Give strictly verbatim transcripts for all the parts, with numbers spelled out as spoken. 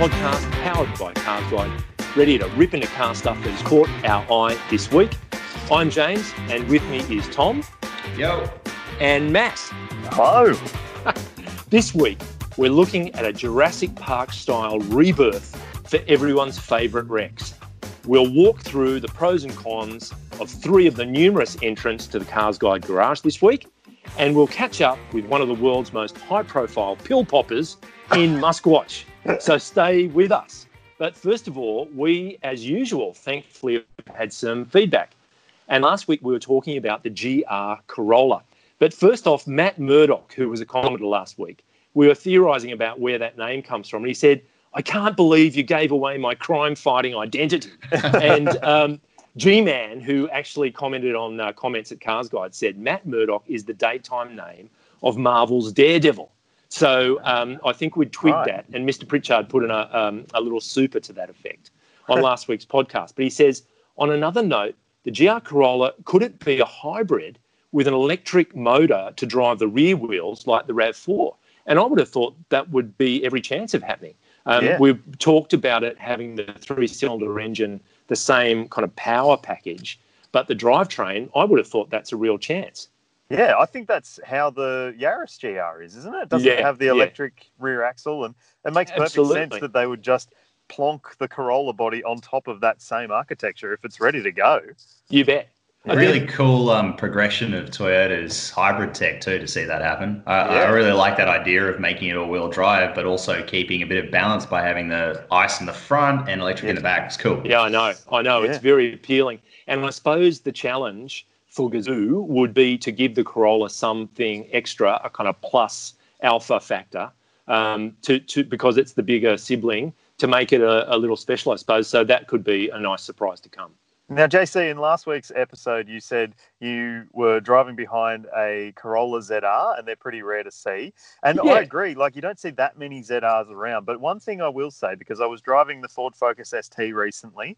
podcast powered by Cars Guide, ready to rip into car stuff that has caught our eye this week. I'm James, and with me is Tom. Yo. And Matt. Hello. This week, we're looking at a Jurassic Park-style rebirth for everyone's favourite Rex. We'll walk through the pros and cons of three of the numerous entrants to the Cars Guide garage this week, and we'll catch up with one of the world's most high-profile pill poppers in Musquatch. So stay with us. But first of all, we, as usual, thankfully had some feedback. And last week we were talking about the G R Corolla. But first off, Matt Murdoch, who was a Commodore last week, we were theorising about where that name comes from. And he said, I can't believe you gave away my crime-fighting identity. and um, G-Man, who actually commented on uh, comments at Cars Guide, said Matt Murdoch is the daytime name of Marvel's Daredevil. So um, I think we'd twigged right. that. And Mister Pritchard put in a, um, a little super to that effect on last week's podcast. But he says, on another note, the G R Corolla, could it be a hybrid with an electric motor to drive the rear wheels like the RAV four? And I would have thought that would be every chance of happening. Um, yeah. We've talked about it having the three-cylinder engine, the same kind of power package, but the drivetrain, I would have thought that's a real chance. Yeah, I think that's how the Yaris G R is, isn't it? Doesn't yeah, it have the electric yeah. rear axle? And it makes perfect Absolutely. sense that they would just plonk the Corolla body on top of that same architecture if it's ready to go. You bet. A really cool um, progression of Toyota's hybrid tech, too, to see that happen. I, yeah. I really like that idea of making it all-wheel drive, but also keeping a bit of balance by having the ICE in the front and electric yeah. in the back. It's cool. Yeah, I know. I know. Yeah. It's very appealing. And I suppose the challenge for Gazoo would be to give the Corolla something extra, a kind of plus alpha factor, um, to, to because it's the bigger sibling, to make it a, a little special, I suppose. So that could be a nice surprise to come. Now, J C, in last week's episode, you said you were driving behind a Corolla Z R, and they're pretty rare to see. And yeah. I agree, like, you don't see that many Z Rs around. But one thing I will say, because I was driving the Ford Focus S T recently,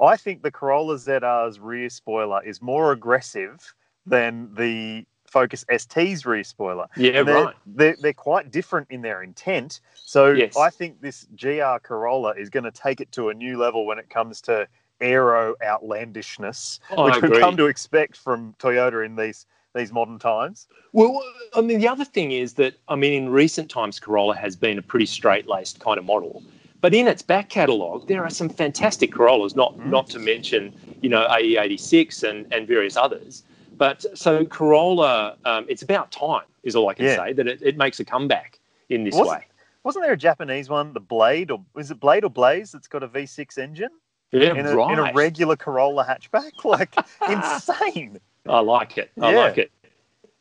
I think the Corolla Z R's rear spoiler is more aggressive than the Focus S T's rear spoiler. Yeah, they're, right. They're, they're quite different in their intent. So yes. I think this G R Corolla is going to take it to a new level when it comes to aero outlandishness, oh, which we've come to expect from Toyota in these these modern times. Well, I mean, the other thing is that, I mean, in recent times, Corolla has been a pretty straight-laced kind of model. But in its back catalogue, there are some fantastic Corollas, not mm. not to mention, you know, A E eighty-six and, and various others. But so Corolla, um, it's about time, is all I can yeah. say, that it, it makes a comeback in this wasn't, way. Wasn't there a Japanese one, the Blade, or is it Blade or Blaze, that's got a V six engine? Yeah, in a, right. in a regular Corolla hatchback, like insane. I like it. I yeah. like it.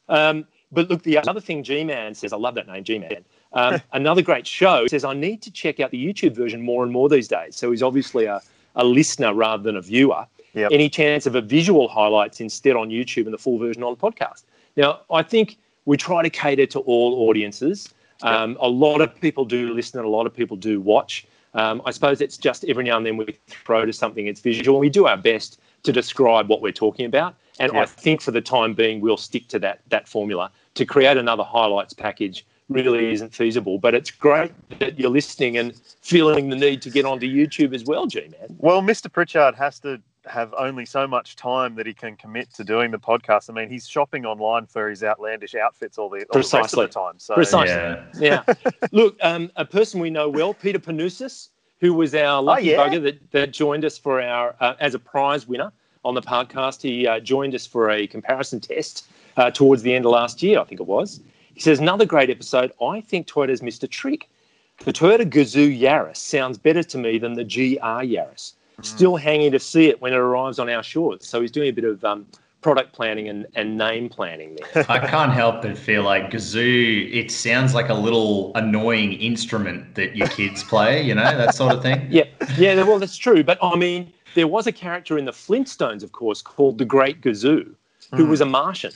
Um, but look, the other thing G-Man says, I love that name, G-Man. Um, another great show. He says, I need to check out the YouTube version more and more these days. So he's obviously a, a listener rather than a viewer. Yep. Any chance of a visual highlights instead on YouTube and the full version on podcast? Now, I think we try to cater to all audiences. Um, yep. A lot of people do listen and a lot of people do watch. Um, I suppose it's just every now and then we throw to something that's visual. We do our best to describe what we're talking about. And yeah. I think for the time being, we'll stick to that that formula. To create another highlights package really isn't feasible. But it's great that you're listening and feeling the need to get onto YouTube as well, G-Man. Well, Mister Pritchard has to have only so much time that he can commit to doing the podcast. I mean, he's shopping online for his outlandish outfits all the, all Precisely. the rest of the time. So. Precisely. Yeah. yeah. Look, um, a person we know well, Peter Panousis, who was our lucky oh, yeah? bugger that, that joined us for our, uh, as a prize winner on the podcast. He uh, joined us for a comparison test uh, towards the end of last year, I think it was. He says, another great episode. I think Toyota's missed a trick. The Toyota Gazoo Yaris sounds better to me than the G R Yaris. Still hanging to see it when it arrives on our shores. So he's doing a bit of um, product planning and, and name planning there. I can't help but feel like Gazoo, it sounds like a little annoying instrument that your kids play, you know, that sort of thing. Yeah, yeah, well, that's true. But, I mean, there was a character in the Flintstones, of course, called the Great Gazoo, who mm. was a Martian.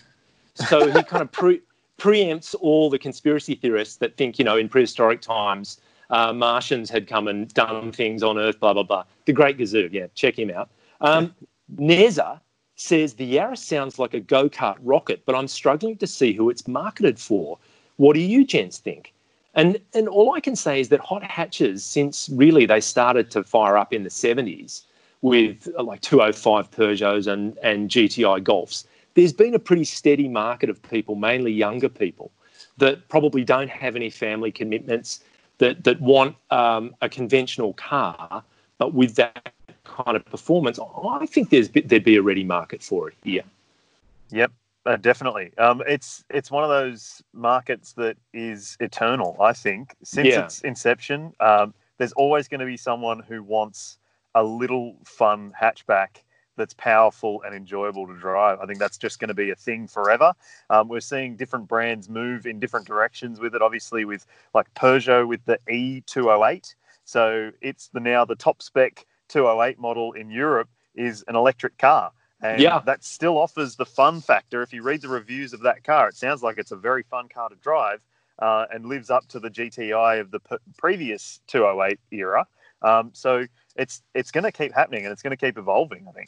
So he kind of pre- preempts all the conspiracy theorists that think, you know, in prehistoric times, Uh, Martians had come and done things on Earth, blah, blah, blah. The Great Gazoo, yeah, check him out. Um, Neza says, the Yaris sounds like a go-kart rocket, but I'm struggling to see who it's marketed for. What do you gents think? And and all I can say is that hot hatches, since really they started to fire up in the seventies with like two oh five Peugeots and, and G T I Golfs, there's been a pretty steady market of people, mainly younger people, that probably don't have any family commitments, that, that want um, a conventional car, but with that kind of performance. I think there's there'd be a ready market for it here. Yep. Uh, definitely. Um, it's it's one of those markets that is eternal, I think. Since yeah. its inception, um, there's always going to be someone who wants a little fun hatchback that's powerful and enjoyable to drive. I think that's just going to be a thing forever. Um, we're seeing different brands move in different directions with it, obviously with like Peugeot with the E two oh eight. So it's the now the top spec two oh eight model in Europe is an electric car. And yeah. that still offers the fun factor. If you read the reviews of that car, it sounds like it's a very fun car to drive uh, and lives up to the G T I of the p- previous two oh eight era. Um, so it's it's going to keep happening and it's going to keep evolving, I think.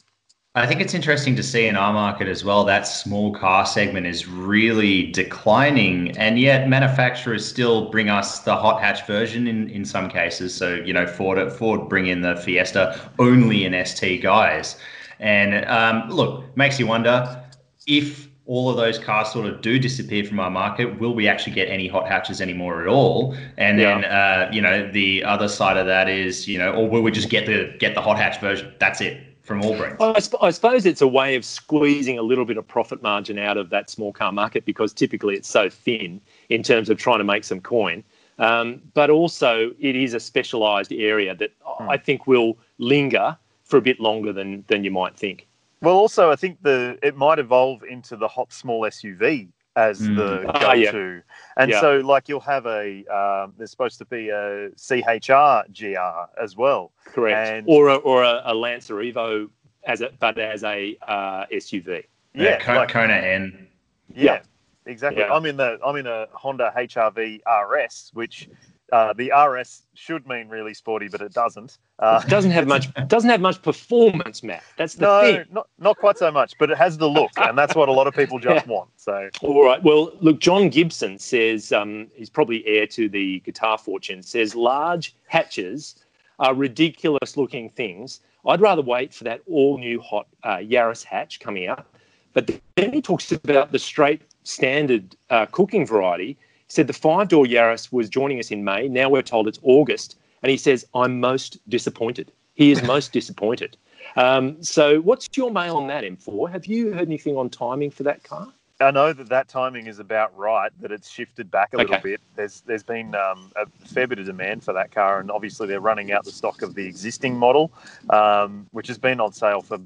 I think it's interesting to see in our market as well, that small car segment is really declining, and yet manufacturers still bring us the hot hatch version in, in some cases. So, you know, Ford, Ford bring in the Fiesta only in S T guys. And um, look, makes you wonder if all of those cars sort of do disappear from our market, will we actually get any hot hatches anymore at all? And yeah. then, uh, you know, the other side of that is, you know, or will we just get the get the hot hatch version? That's it from all brands. I, sp- I suppose it's a way of squeezing a little bit of profit margin out of that small car market, because typically it's so thin in terms of trying to make some coin. Um, but also it is a specialised area that hmm. I think will linger for a bit longer than than you might think. Well, also, I think the it might evolve into the hot small S U V as mm. the go-to. Oh, yeah. And yeah. so, like, you'll have a, um, there's supposed to be a C H R G R as well. Correct. And or a, or a, a Lancer Evo, as a, but as a uh, S U V. Yeah, yeah like, Kona N. Yeah, yeah. exactly. Yeah. I'm in the I'm in a Honda H R V R S, which... Uh, the R S should mean really sporty, but it doesn't. Uh, it doesn't have much. Doesn't have much performance, Matt. That's the no, thing. Not not quite so much, but it has the look, and that's what a lot of people just yeah. want. So, all right. Well, look, John Gibson says um, he's probably heir to the guitar fortune. Says large hatches are ridiculous-looking things. I'd rather wait for that all-new hot uh, Yaris hatch coming out. But then he talks about the straight standard uh, cooking variety. He said the five-door Yaris was joining us in May. Now we're told it's August. And he says, I'm most disappointed. He is most disappointed. Um, so what's your mail on that, M four? Have you heard anything on timing for that car? I know that that timing is about right, that it's shifted back a little okay. bit. There's There's been um, a fair bit of demand for that car, and obviously they're running out the stock of the existing model, um, which has been on sale for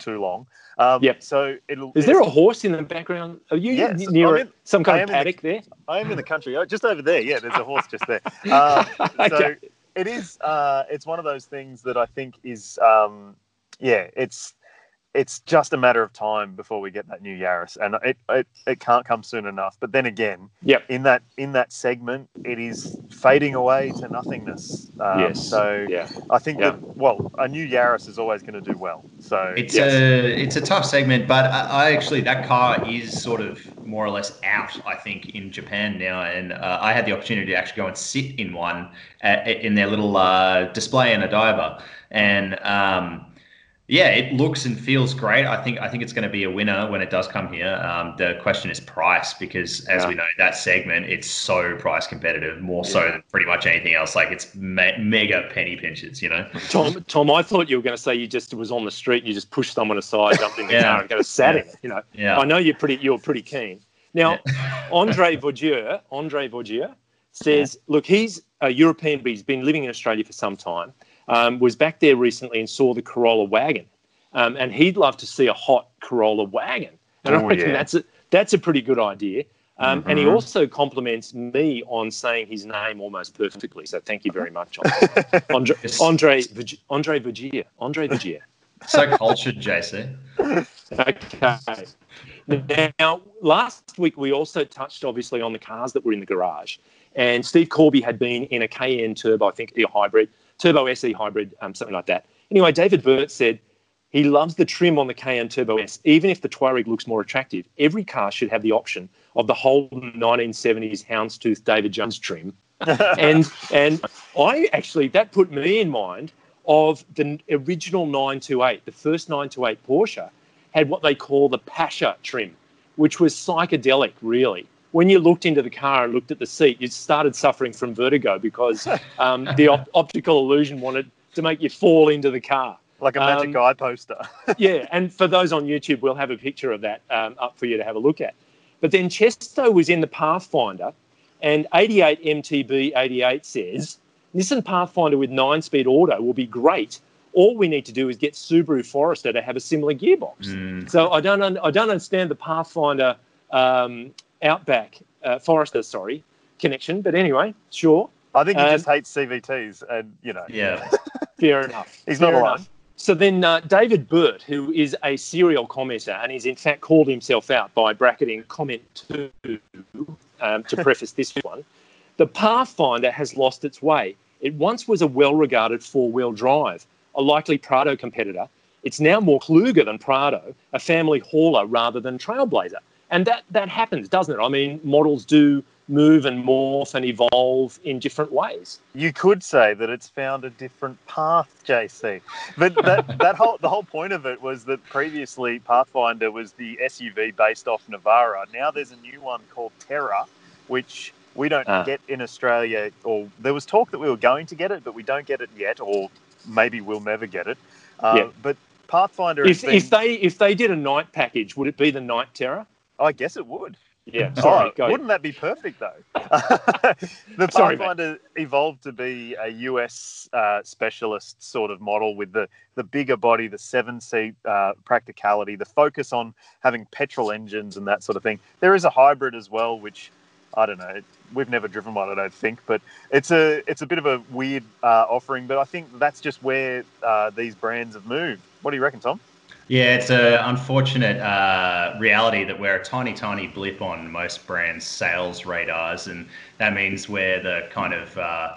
too long. Um, yep. So it'll. Is there a horse in the background? Are you yes, near in, some kind of paddock the, there? I am in the country, just over there. Yeah, there's a horse just there. Uh, okay. So it is. Uh, it's one of those things that I think is. Um, yeah, it's it's just a matter of time before we get that new Yaris, and it it, it can't come soon enough. But then again, yep. in that in that segment, it is fading away to nothingness. Um, yes. So yeah. I think yeah. that well, a new Yaris is always going to do well. So it's yes. a it's a tough segment, but I, I actually that car is sort of more or less out, I think, in Japan now. And uh, I had the opportunity to actually go and sit in one at, in their little uh, display in Odaiba, and um, yeah, it looks and feels great. I think I think it's going to be a winner when it does come here. Um, the question is price, because as yeah. we know, that segment, it's so price competitive, more yeah. so than pretty much anything else. Like it's me- mega penny pinches, you know. Tom, Tom, I thought you were going to say you just was on the street and you just pushed someone aside, jumped in the yeah. car, and got a sat yeah. in it. You know, yeah. I know you're pretty you're pretty keen. Now, yeah. Andre Vaudier, Andre Vaudier says, yeah. look, he's a European, but he's been living in Australia for some time. Um, was back there recently and saw the Corolla wagon, um, and he'd love to see a hot Corolla wagon. And oh, I reckon yeah. that's a, that's a pretty good idea. Um, mm-hmm. And he also compliments me on saying his name almost perfectly. So thank you very much, Andre Andre Andre, Andre Vigier. Andre Vigier. So cultured, J C. Okay. Now, last week we also touched obviously on the cars that were in the garage, and Steve Corby had been in a Cayenne Turbo, I think, a hybrid. Turbo S E hybrid, um, something like that. Anyway, David Burt said, He loves the trim on the Cayenne Turbo S. Even if the Touareg looks more attractive, every car should have the option of the Holden nineteen seventies houndstooth David Jones trim. and and I actually, that put me in mind of the original nine two eight. The first nine two eight Porsche had what they call the Pasha trim, which was psychedelic, really. When you looked into the car and looked at the seat, you started suffering from vertigo because um, the op- optical illusion wanted to make you fall into the car. Like a magic um, eye poster. Yeah, and for those on YouTube, we'll have a picture of that um, up for you to have a look at. But then Chesto was in the Pathfinder, and eighty-eight M T B eighty-eight says, Nissan Pathfinder with nine-speed auto will be great. All we need to do is get Subaru Forester to have a similar gearbox. Mm. So I don't un- I don't understand the Pathfinder um, Outback, uh, Forester, sorry, connection. But anyway, sure. I think he um, just hates C V Ts and, you know. Yeah. Fair enough. He's fair not alive. So then uh, David Burt, who is a serial commenter and is in fact called himself out by bracketing comment two um, to preface this one, the Pathfinder has lost its way. It once was a well-regarded four-wheel drive, a likely Prado competitor. It's now more Kluger than Prado, a family hauler rather than trailblazer. And that, that happens, doesn't it? I mean, models do move and morph and evolve in different ways. You could say that it's found a different path, J C. But that, that whole the whole point of it was that previously Pathfinder was the S U V based off Navara. Now there's a new one called Terra, which we don't uh. get in Australia. Or there was talk that we were going to get it, but we don't get it yet, or maybe we'll never get it. Uh, yeah. But Pathfinder... If, been... if they if they did a night package, would it be the night Terra? I guess it would. Yeah, sorry. Oh, wouldn't that be perfect, though? The sorry, Pathfinder mate. evolved to be a U S uh, specialist sort of model with the, the bigger body, the seven-seat uh, practicality, the focus on having petrol engines and that sort of thing. There is a hybrid as well, which, I don't know, we've never driven one, I don't think, but it's a it's a bit of a weird uh, offering, but I think that's just where uh, these brands have moved. What do you reckon, Tom? Yeah, it's an unfortunate uh, reality that we're a tiny, tiny blip on most brands' sales radars, and that means we're the kind of uh,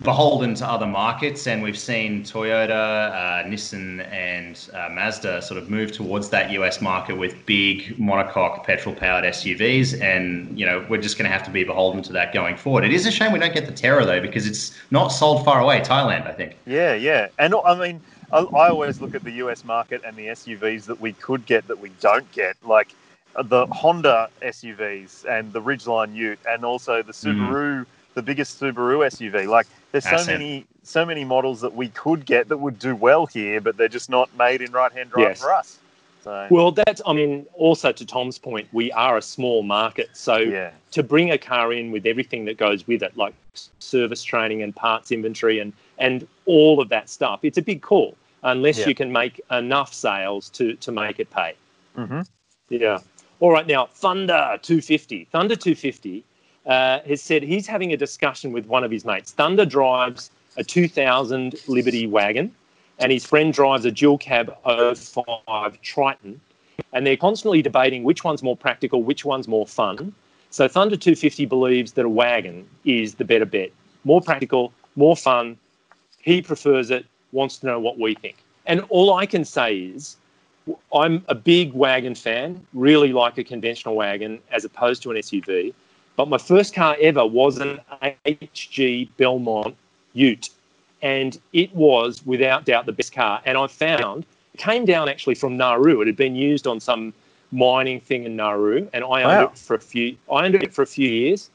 beholden to other markets. And we've seen Toyota, uh, Nissan, and uh, Mazda sort of move towards that U S market with big monocoque petrol-powered S U Vs, and you know we're just going to have to be beholden to that going forward. It is a shame we don't get the Terra though, because it's not sold far away, Thailand, I think. Yeah, yeah, and I mean. I always look at the U S market and the S U Vs that we could get that we don't get, like the Honda S U Vs and the Ridgeline Ute, and also the Subaru, mm. the biggest Subaru S U V. Like there's so Ascent. many, so many models that we could get that would do well here, but they're just not made in right-hand drive yes. for us. So. Well, that's, I mean, also to Tom's point, we are a small market. So yeah. to bring a car in with everything that goes with it, like service training and parts inventory and, and all of that stuff, it's a big call unless yeah. you can make enough sales to, to make it pay. Mm-hmm. Yeah. All right. Now, Thunder two fifty. Thunder two fifty uh, has said he's having a discussion with one of his mates. Thunder drives a two thousand Liberty wagon, and his friend drives a dual cab oh five Triton, and they're constantly debating which one's more practical, which one's more fun. So Thunder two fifty believes that a wagon is the better bet. More practical, more fun. He prefers it, wants to know what we think. And all I can say is I'm a big wagon fan, really like a conventional wagon as opposed to an S U V, but my first car ever was an H G Belmont Ute. And it was, without doubt, the best car. And I found, it came down actually from Nauru. It had been used on some mining thing in Nauru. And I owned, wow. it, for a few, I owned it for a few years.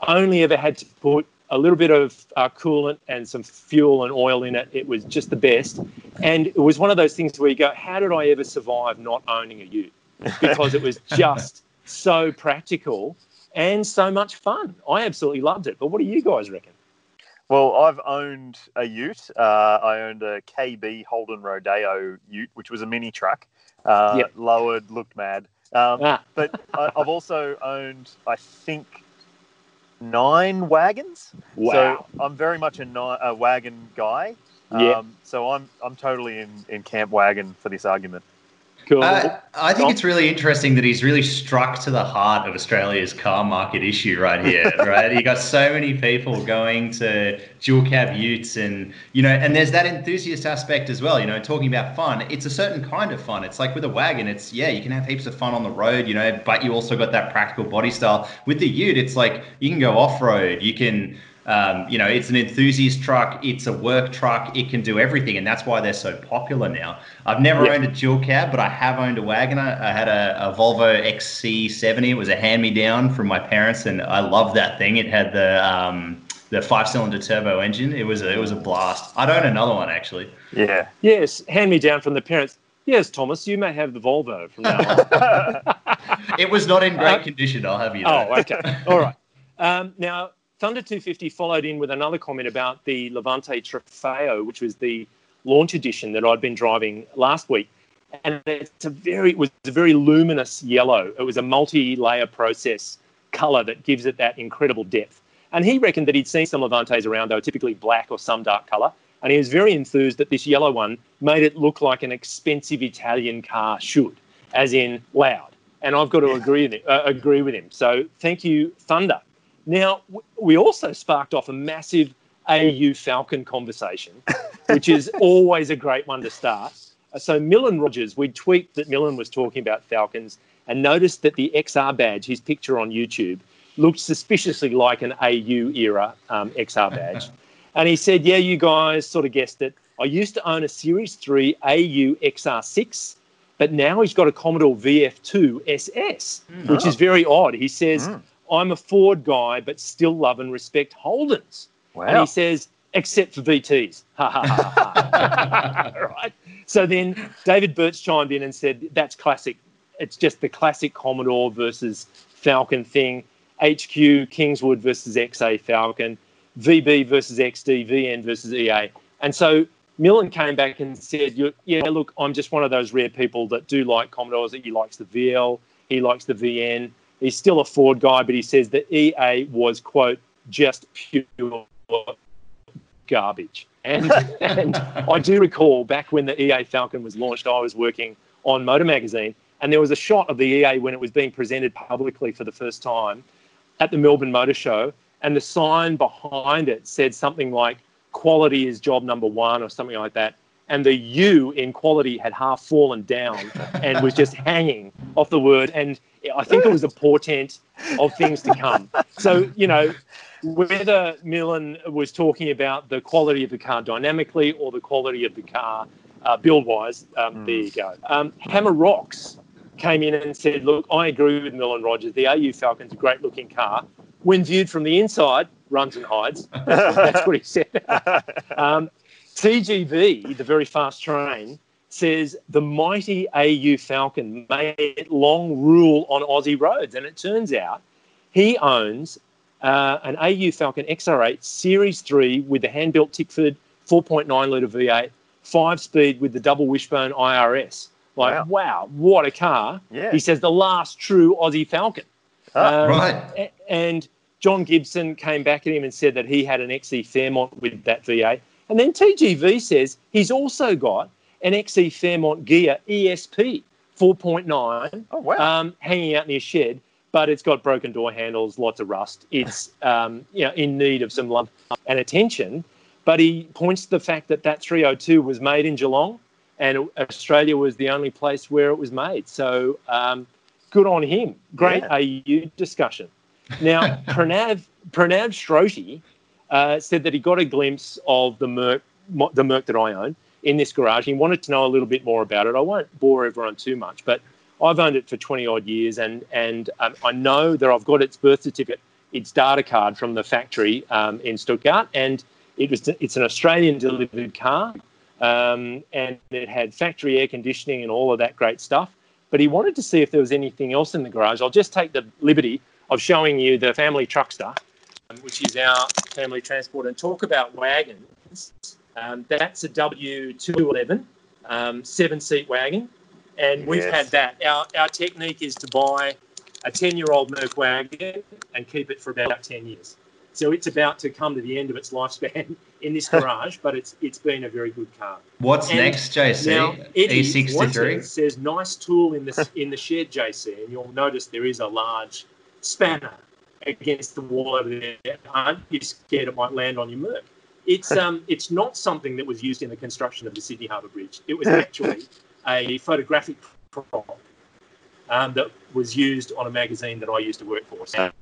I only ever had to put a little bit of uh, coolant and some fuel and oil in it. It was just the best. And it was one of those things where you go, how did I ever survive not owning a ute? Because it was just so practical and so much fun. I absolutely loved it. But what do you guys reckon? Well, I've owned a ute. Uh, I owned a K B Holden Rodeo ute, which was a mini truck. Uh, yep. Lowered, looked mad. Um, ah. But I, I've also owned, I think, nine wagons. Wow. So I'm very much a, ni- a wagon guy. Um, yep. So I'm I'm totally in, in camp wagon for this argument. Cool. Uh, I think it's really interesting that he's really struck to the heart of Australia's car market issue right here, right? You got so many people going to dual cab utes, and, you know, and there's that enthusiast aspect as well, you know, talking about fun. It's a certain kind of fun. It's like with a wagon, it's, yeah, you can have heaps of fun on the road, you know, but you also got that practical body style. With the ute, it's like you can go off-road, you can... Um, you know, it's an enthusiast truck. It's a work truck. It can do everything. And that's why they're so popular now. I've never yeah. owned a dual cab, but I have owned a wagon. I, I had a, a Volvo X C seventy. It was a hand-me-down from my parents, and I loved that thing. It had the um, the five-cylinder turbo engine. It was, a, it was a blast. I'd own another one, actually. Yeah. Yes, hand-me-down from the parents. Yes, Thomas, you may have the Volvo from now on. It was not in great uh, condition, I'll have you know. Oh, okay. All right. Um, now... Thunder two fifty followed in with another comment about the Levante Trofeo, which was the launch edition that I'd been driving last week. And it's a very, it was a very luminous yellow. It was a multi-layer process colour that gives it that incredible depth. And he reckoned that he'd seen some Levantes around, though, typically black or some dark colour. And he was very enthused that this yellow one made it look like an expensive Italian car should, as in loud. And I've got to agree with him. Uh, agree with him. So thank you, Thunder. Now, we also sparked off a massive A U Falcon conversation, which is always a great one to start. So Millen Rogers, we tweaked that Millen was talking about Falcons and noticed that the X R badge, his picture on YouTube, looked suspiciously like an A U-era um, X R badge. And he said, yeah, you guys sort of guessed it. I used to own a Series three A U X R six, but now he's got a Commodore V F two S S, mm-hmm. which is very odd. He says... Mm. I'm a Ford guy, but still love and respect Holdens. Wow. And he says, except for V Ts. Ha, ha, ha, ha. Right? So then David Birch chimed in and said, that's classic. It's just the classic Commodore versus Falcon thing. H Q, Kingswood versus X A Falcon. V B versus X D, V N versus E A. And so Millen came back and said, yeah, look, I'm just one of those rare people that do like Commodores. He likes the V L. He likes the V N. He's still a Ford guy, but he says the E A was, quote, just pure garbage. And, and I do recall back when the E A Falcon was launched, I was working on Motor Magazine, and there was a shot of the E A when it was being presented publicly for the first time at the Melbourne Motor Show, and the sign behind it said something like, quality is job number one or something like that. And the U in quality had half fallen down and was just hanging off the word. And I think it was a portent of things to come. So, you know, whether Millen was talking about the quality of the car dynamically or the quality of the car uh, build-wise, um, mm. there you go. Um, Hammer Rocks came in and said, look, I agree with Millen Rogers. The A U Falcon's a great-looking car. When viewed from the inside, runs and hides. That's, that's what he said. um, C G V, the very fast train, says the mighty A U Falcon made it long rule on Aussie roads. And it turns out he owns uh, an A U Falcon X R eight Series three with the hand-built Tickford four point nine litre V eight, five-speed with the double wishbone I R S. Like, wow, wow what a car. Yeah. He says the last true Aussie Falcon. Ah, um, right. And John Gibson came back at him and said that he had an X E Fairmont with that V eight. And then T G V says he's also got an X E Fairmont Gear E S P four point nine oh, wow. um, hanging out in his shed, but it's got broken door handles, lots of rust. It's um, you know, in need of some love and attention. But he points to the fact that that three oh two was made in Geelong and Australia was the only place where it was made. So um, good on him. Great yeah. A U discussion. Now, Pranav, Pranav Shroti... Uh, said that he got a glimpse of the Merc, the Merc that I own in this garage. He wanted to know a little bit more about it. I won't bore everyone too much, but I've owned it for twenty odd years, and and um, I know that I've got its birth certificate, its data card from the factory um, in Stuttgart, and it was it's an Australian delivered car, um, and it had factory air conditioning and all of that great stuff. But he wanted to see if there was anything else in the garage. I'll just take the liberty of showing you the family truckster, which is our family transport, and talk about wagons. Um, that's a W two eleven, um, seven-seat wagon, and we've yes. had that. Our our technique is to buy a ten-year-old Merc wagon and keep it for about ten years. So it's about to come to the end of its lifespan in this garage, but it's it's been a very good car. What's and next, J C? Now, E sixty-three says nice tool in the in the shed, J C, and you'll notice there is a large spanner against the wall over there. Aren't you scared it might land on your Merc? It's um it's not something that was used in the construction of the Sydney Harbour Bridge. It was actually a photographic prop um, that was used on a magazine that I used to work for. So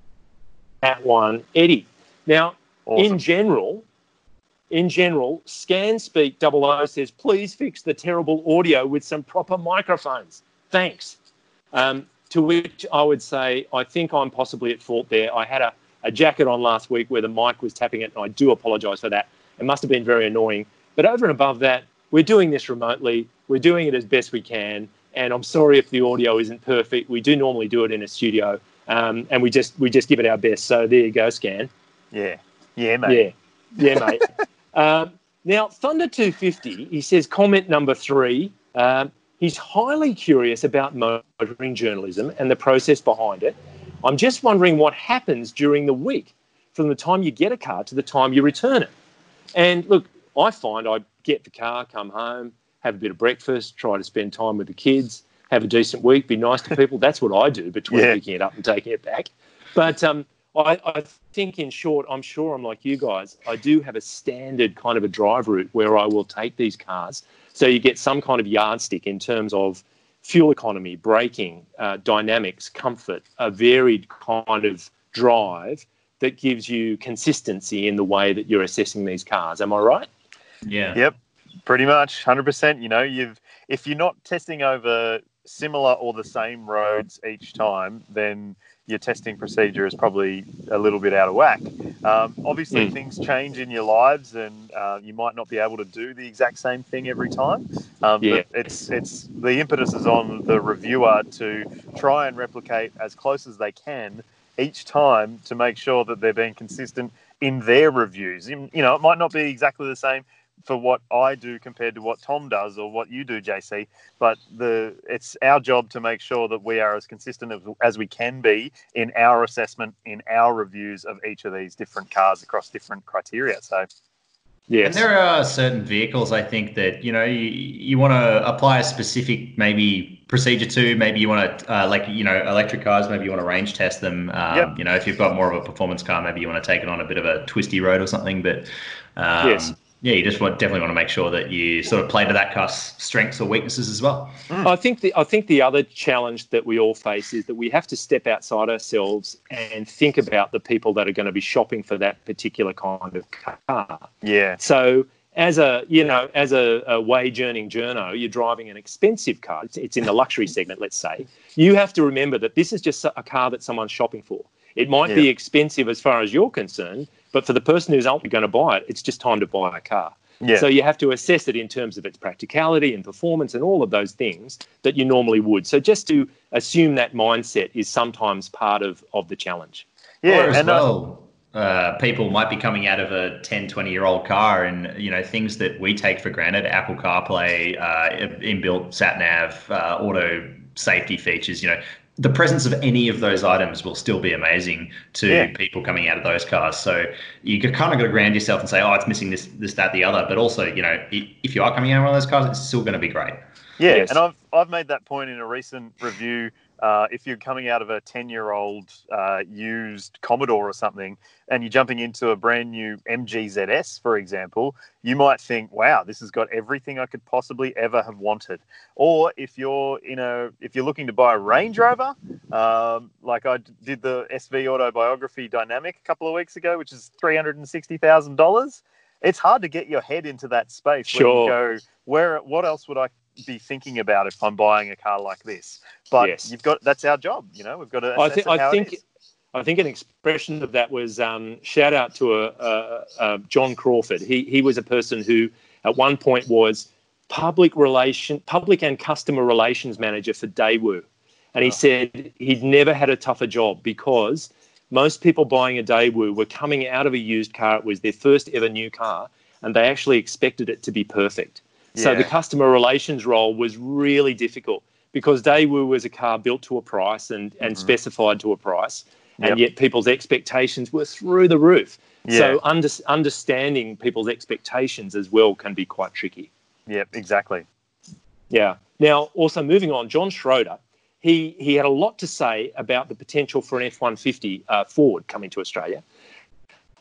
that one, Eddie. Now, awesome. in general, in general, ScanSpeak double oh says, please fix the terrible audio with some proper microphones. Thanks. Um, to which I would say, I think I'm possibly at fault there. I had a, a jacket on last week where the mic was tapping it, and I do apologise for that. It must have been very annoying. But over and above that, we're doing this remotely. We're doing it as best we can. And I'm sorry if the audio isn't perfect. We do normally do it in a studio, um, and we just we just give it our best. So there you go, Scan. Yeah. Yeah, mate. Yeah, yeah, mate. um, now, Thunder two fifty, he says, comment number three, um, he's highly curious about motoring journalism and the process behind it. I'm just wondering what happens during the week from the time you get a car to the time you return it. And, look, I find I get the car, come home, have a bit of breakfast, try to spend time with the kids, have a decent week, be nice to people. That's what I do between yeah. picking it up and taking it back. But um, I, I think, in short, I'm sure I'm like you guys, I do have a standard kind of a drive route where I will take these cars. So you get some kind of yardstick in terms of fuel economy, braking, uh, dynamics, comfort, a varied kind of drive that gives you consistency in the way that you're assessing these cars. Am I right? Yeah. Yep. Pretty much, one hundred percent. You know, you've if you're not testing over similar or the same roads each time, then your testing procedure is probably a little bit out of whack. Um, obviously, mm. things change in your lives, and uh, you might not be able to do the exact same thing every time. Um, yeah. But it's it's the impetus is on the reviewer to try and replicate as close as they can each time to make sure that they're being consistent in their reviews. You, you know, it might not be exactly the same for what I do compared to what Tom does or what you do, J C, but the it's our job to make sure that we are as consistent as we can be in our assessment, in our reviews of each of these different cars across different criteria. So, yes. And there are certain vehicles, I think, that, you know, you, you want to apply a specific maybe procedure to. Maybe you want to, uh, like, you know, electric cars, maybe you want to range test them. Um, yep. You know, if you've got more of a performance car, maybe you want to take it on a bit of a twisty road or something. But, um, yes. Yeah, you just want, definitely want to make sure that you sort of play to that car's strengths or weaknesses as well. Mm. I think the I think the other challenge that we all face is that we have to step outside ourselves and think about the people that are going to be shopping for that particular kind of car. Yeah. So as a you know as a, a wage earning journo, you're driving an expensive car. It's, it's in the luxury segment, let's say. You have to remember that this is just a car that someone's shopping for. It might yeah. be expensive as far as you're concerned, but for the person who's ultimately going to buy it, it's just time to buy a car. Yeah. So you have to assess it in terms of its practicality and performance and all of those things that you normally would. So just to assume that mindset is sometimes part of, of the challenge. Yeah, or as and well, uh, uh, people might be coming out of a ten, twenty-year-old car and, you know, things that we take for granted, Apple CarPlay, uh, inbuilt sat-nav, uh, auto safety features, you know, the presence of any of those items will still be amazing to yeah. people coming out of those cars. So you kind of got to ground yourself and say, oh, it's missing this, this, that, the other. But also, you know, if you are coming out of one of those cars, it's still going to be great. Yeah, yes. And I've I've made that point in a recent review. Uh, if you're coming out of a ten-year-old uh, used Commodore or something and you're jumping into a brand-new M G Z S, for example, you might think, wow, this has got everything I could possibly ever have wanted. Or if you're in a, if you're looking to buy a Range Rover, um, like I did the S V Autobiography Dynamic a couple of weeks ago, which is three hundred sixty thousand dollars, it's hard to get your head into that space. Sure. Where you go, where, what else would I be thinking about if I'm buying a car like this? But yes. you've got that's our job, you know. We've got to. I think. I think. I think an expression of that was um, shout out to a, a, a John Crawford. He he was a person who at one point was public relation, public and customer relations manager for Daewoo, and he oh. said he'd never had a tougher job because most people buying a Daewoo were coming out of a used car. It was their first ever new car, and they actually expected it to be perfect. So yeah. the customer relations role was really difficult because Daewoo was a car built to a price and, and mm-hmm. specified to a price. and yep. yet people's expectations were through the roof. Yeah. So under, understanding people's expectations as well can be quite tricky. Yeah, exactly. Yeah. Now, also moving on, John Schroeder, he, he had a lot to say about the potential for an F one fifty uh, Ford coming to Australia.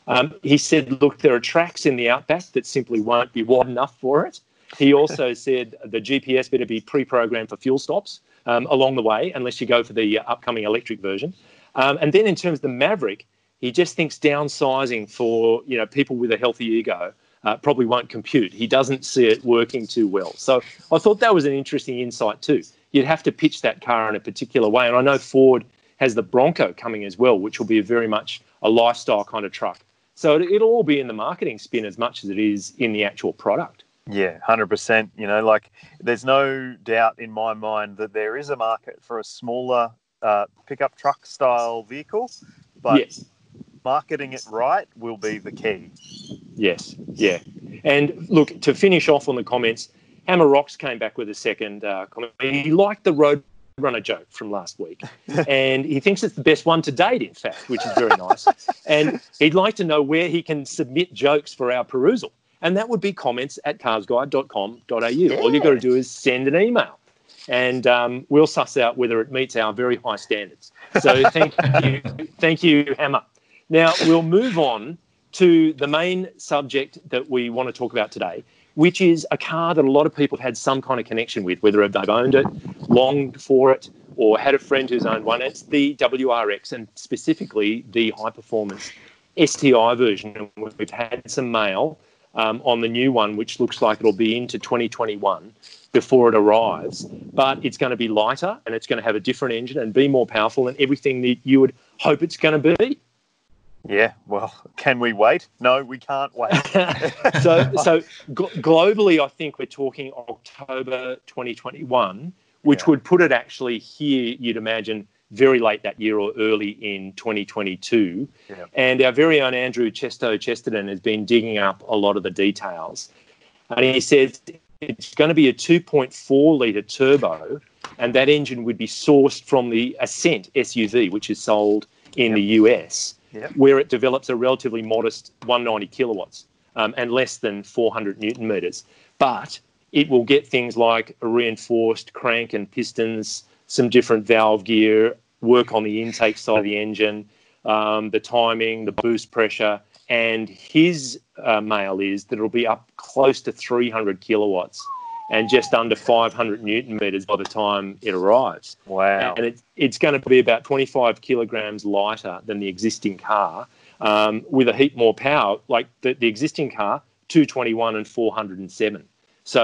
Um, he said, look, there are tracks in the Outback that simply won't be wide enough for it. He also said the G P S better be pre-programmed for fuel stops um, along the way, unless you go for the upcoming electric version. Um, and then in terms of the Maverick, he just thinks downsizing for, you know, people with a healthy ego uh, probably won't compute. He doesn't see it working too well. So I thought that was an interesting insight too. You'd have to pitch that car in a particular way. And I know Ford has the Bronco coming as well, which will be very much a lifestyle kind of truck. So it'll all be in the marketing spin as much as it is in the actual product. Yeah, one hundred percent. You know, like there's no doubt in my mind that there is a market for a smaller uh, pickup truck style vehicle, but yes. marketing it right will be the key. Yes, yeah. And look, to finish off on the comments, Hammer Rocks came back with a second uh, comment. He liked the Roadrunner joke from last week, and he thinks it's the best one to date, in fact, which is very nice. And he'd like to know where he can submit jokes for our perusal. And that would be comments at cars guide dot com dot a u. Yeah. All you've got to do is send an email, and um, we'll suss out whether it meets our very high standards. So thank you, thank you, Hammer. Now, we'll move on to the main subject that we want to talk about today, which is a car that a lot of people have had some kind of connection with, whether they've owned it, longed for it, or had a friend who's owned one. It's the W R X, and specifically the high-performance S T I version. We've had some mail Um, on the new one, which looks like it'll be into twenty twenty-one before it arrives. But it's going to be lighter, and it's going to have a different engine and be more powerful and everything that you would hope it's going to be. Yeah, well, can we wait? No, we can't wait. so so gl- globally, I think we're talking October twenty twenty-one, which yeah. would put it actually here, you'd imagine, very late that year or early in twenty twenty-two. Yeah. And our very own Andrew Chesto Chesterton has been digging up a lot of the details. And he says it's going to be a two point four litre turbo, and that engine would be sourced from the Ascent S U V, which is sold in yep. the U S, yep. where it develops a relatively modest one hundred ninety kilowatts um, and less than four hundred newton metres. But it will get things like a reinforced crank and pistons, some different valve gear, work on the intake side of the engine, um, the timing, the boost pressure. And his uh, mail is that it'll be up close to three hundred kilowatts and just under five hundred newton metres by the time it arrives. Wow. And it, it's going to be about twenty-five kilograms lighter than the existing car um, with a heap more power, like the, the existing car, two twenty-one and four oh seven. So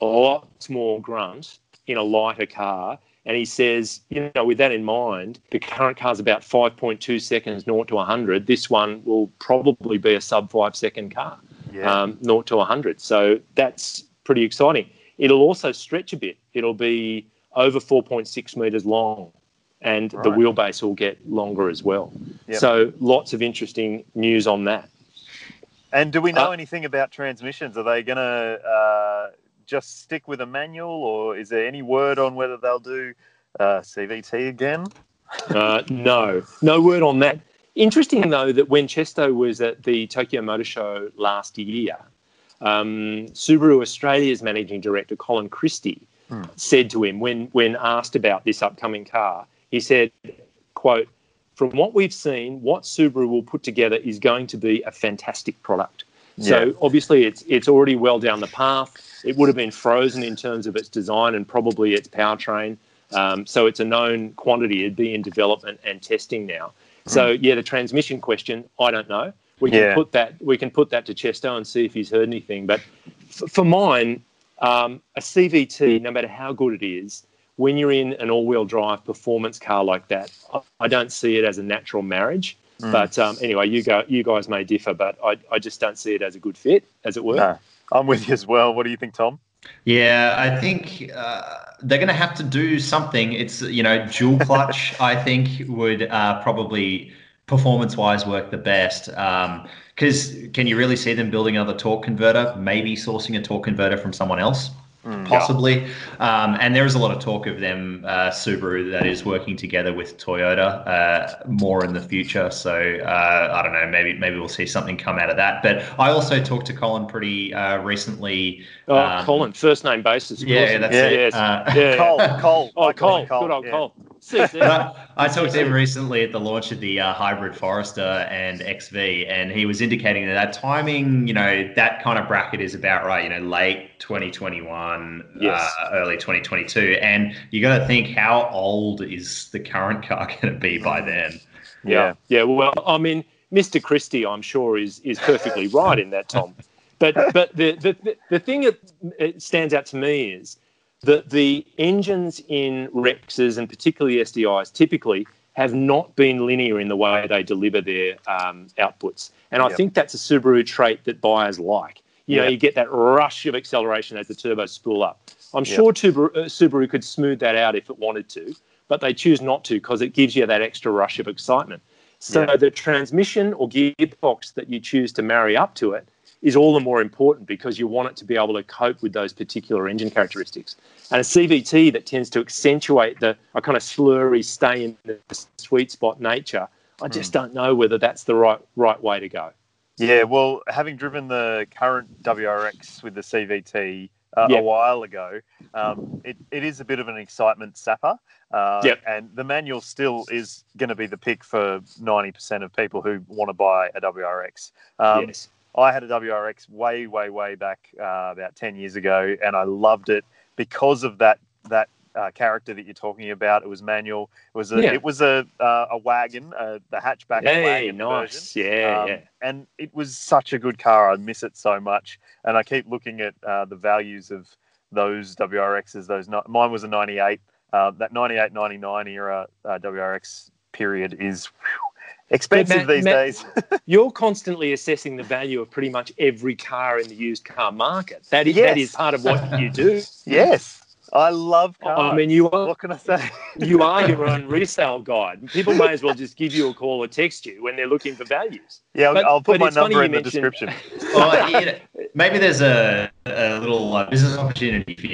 a lot more grunt in a lighter car. And he says, you know, with that in mind, the current car's about five point two seconds, zero to one hundred. This one will probably be a sub-five-second car, yeah. um, zero to one hundred. So that's pretty exciting. It'll also stretch a bit. It'll be over four point six metres long, and right. the wheelbase will get longer as well. Yep. So lots of interesting news on that. And do we know uh, anything about transmissions? Are they going to... Uh... just stick with a manual, or is there any word on whether they'll do uh, C V T again? uh, no, no word on that. Interesting, though, that when Chesto was at the Tokyo Motor Show last year, um, Subaru Australia's managing director, Colin Christie, hmm. said to him when, when asked about this upcoming car, he said, quote, "From what we've seen, what Subaru will put together is going to be a fantastic product." So yeah. obviously it's it's already well down the path. It would have been frozen in terms of its design and probably its powertrain. Um, so it's a known quantity. It'd be in development and testing now. So yeah, the transmission question, I don't know. We can yeah. put that we can put that to Chesto and see if he's heard anything. But f- for mine, um, a C V T, no matter how good it is, when you're in an all-wheel drive performance car like that, I don't see it as a natural marriage. Mm. But um, anyway, you go. You guys may differ, but I, I just don't see it as a good fit, as it were. No, I'm with you as well. What do you think, Tom? Yeah, I think uh, they're going to have to do something. It's, you know, dual clutch, I think, would uh, probably performance-wise work the best. Because um, can you really see them building another torque converter, maybe sourcing a torque converter from someone else? possibly. Yeah. Um, and there is a lot of talk of them, uh, Subaru, that is working together with Toyota uh, more in the future. So uh, I don't know, maybe maybe we'll see something come out of that. But I also talked to Colin pretty uh, recently. Oh, um, Colin, first name basis. Yeah, that's yeah, it. Uh, yeah. Cole, Cole. Oh, Cole, Cole, good old yeah. Cole. I, I talked to him recently at the launch of the uh, hybrid Forester and X V, and he was indicating that that timing, you know, that kind of bracket is about right, you know, late twenty twenty-one, yes. uh, early twenty twenty-two. And you got to think, how old is the current car going to be by then? Yeah. yeah. Yeah. Well, I mean, Mister Christie, I'm sure, is is perfectly right in that, Tom. But but the, the, the thing that stands out to me is that the engines in Rexes and particularly S T Is typically have not been linear in the way they deliver their um, outputs. And I yep. think that's a Subaru trait that buyers like. You yep. know, you get that rush of acceleration as the turbos spool up. I'm yep. sure Subaru, uh, Subaru could smooth that out if it wanted to, but they choose not to because it gives you that extra rush of excitement. So yep. the transmission or gearbox that you choose to marry up to it is all the more important because you want it to be able to cope with those particular engine characteristics. And a C V T that tends to accentuate the a kind of slurry, stay in the sweet spot nature, I just mm. don't know whether that's the right right way to go. Yeah, well, having driven the current W R X with the C V T uh, yep. a while ago, um, it, it is a bit of an excitement sapper. Uh, yep. And the manual still is going to be the pick for ninety percent of people who want to buy a W R X. Um, yes. I had a W R X way, way, way back uh, about ten years ago, and I loved it because of that that uh, character that you're talking about. It was manual. It was a, yeah. it was a uh, a wagon, uh, the hatchback hey, wagon nice. version. Yeah, um, yeah. And it was such a good car. I miss it so much. And I keep looking at uh, the values of those W R Xs. Those no- Mine was a ninety-eight. Uh, that ninety-eight ninety-nine era uh, W R X period is... Whew, expensive Matt, these Matt, days. You're constantly assessing the value of pretty much every car in the used car market. That is yes. that is part of what you do. Yes. I love cars. I mean, you are, what can I say? You are your own resale guide. People may as well just give you a call or text you when they're looking for values. Yeah, but, I'll put my number in the description. Well, you know, maybe there's a, a little uh, business opportunity for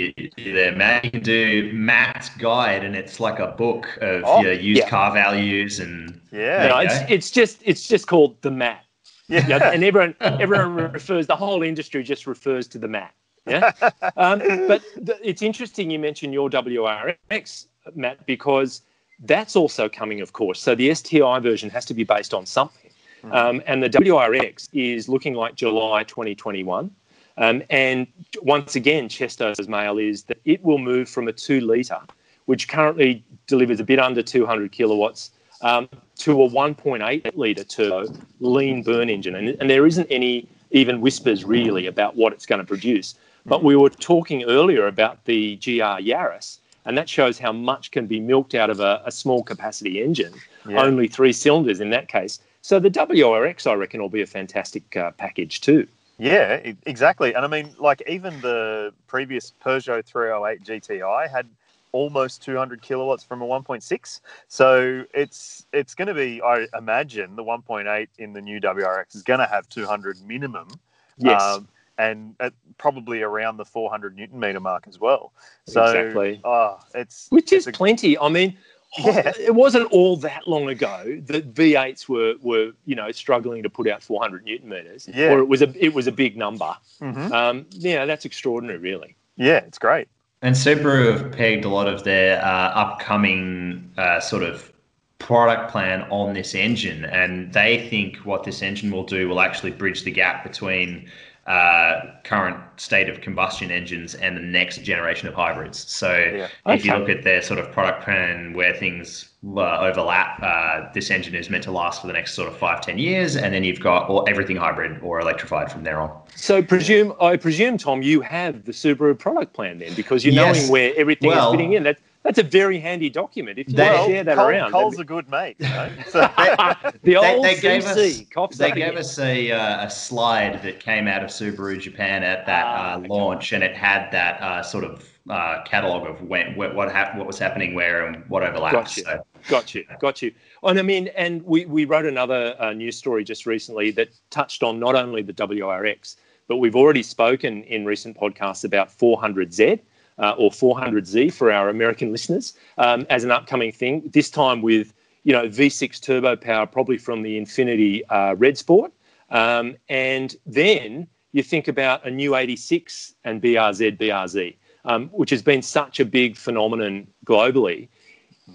you there, Matt. You can do Matt's Guide, and it's like a book of oh, your used yeah. car values. And yeah, no, it's, it's just it's just called the Matt. Yeah, yeah and everyone everyone refers the whole industry just refers to the Matt. Yeah, um, but th- it's interesting you mentioned your W R X, Matt, because that's also coming, of course. So the S T I version has to be based on something. Um, and the W R X is looking like July twenty twenty-one. Um, and once again, Chesto's mail is that it will move from a two litre, which currently delivers a bit under two hundred kilowatts, um, to a one point eight litre turbo lean burn engine. And, and there isn't any even whispers really about what it's going to produce. But we were talking earlier about the G R Yaris, and that shows how much can be milked out of a, a small capacity engine, yeah. only three cylinders in that case. So the W R X, I reckon, will be a fantastic uh, package too. Yeah, it, exactly. And I mean, like even the previous Peugeot three oh eight G T I had almost two hundred kilowatts from a one point six. So it's it's going to be, I imagine, the one point eight in the new W R X is going to have two hundred minimum. Yes. Um, and at probably around the four hundred newton meter mark as well. So, exactly. Oh, it's, Which it's is a... plenty. I mean, yeah. it wasn't all that long ago that V eights were, were you know, struggling to put out four hundred newton meters. Yeah. Or it was a, it was a big number. Mm-hmm. Um, yeah, that's extraordinary, really. Yeah, it's great. And Subaru have pegged a lot of their uh, upcoming uh, sort of product plan on this engine. And they think what this engine will do will actually bridge the gap between... Uh, current state of combustion engines and the next generation of hybrids. So yeah. if okay. you look at their sort of product plan where things uh, overlap, uh, this engine is meant to last for the next sort of five, ten years, and then you've got all, everything hybrid or electrified from there on. So presume, I presume, Tom, you have the Subaru product plan then, because you're yes. knowing where everything well, is fitting in. That's That's a very handy document. If you well, share that Cole, around, Cole's be... a good mate. You know? So they, the old they, they gave C C us, they gave in. us a, uh, a slide that came out of Subaru Japan at that ah, uh, launch, okay. and it had that uh, sort of uh, catalogue of when, what what, hap- what was happening where and what overlapped. Got you, so. got you, got you. And I mean, and we we wrote another uh, news story just recently that touched on not only the W R X but we've already spoken in recent podcasts about four hundred Z uh, or four hundred Z for our American listeners um, as an upcoming thing, this time with, you know, V six turbo power, probably from the Infiniti uh, Red Sport. Um, and then you think about a new eighty-six and B R Z B R Z, um, which has been such a big phenomenon globally.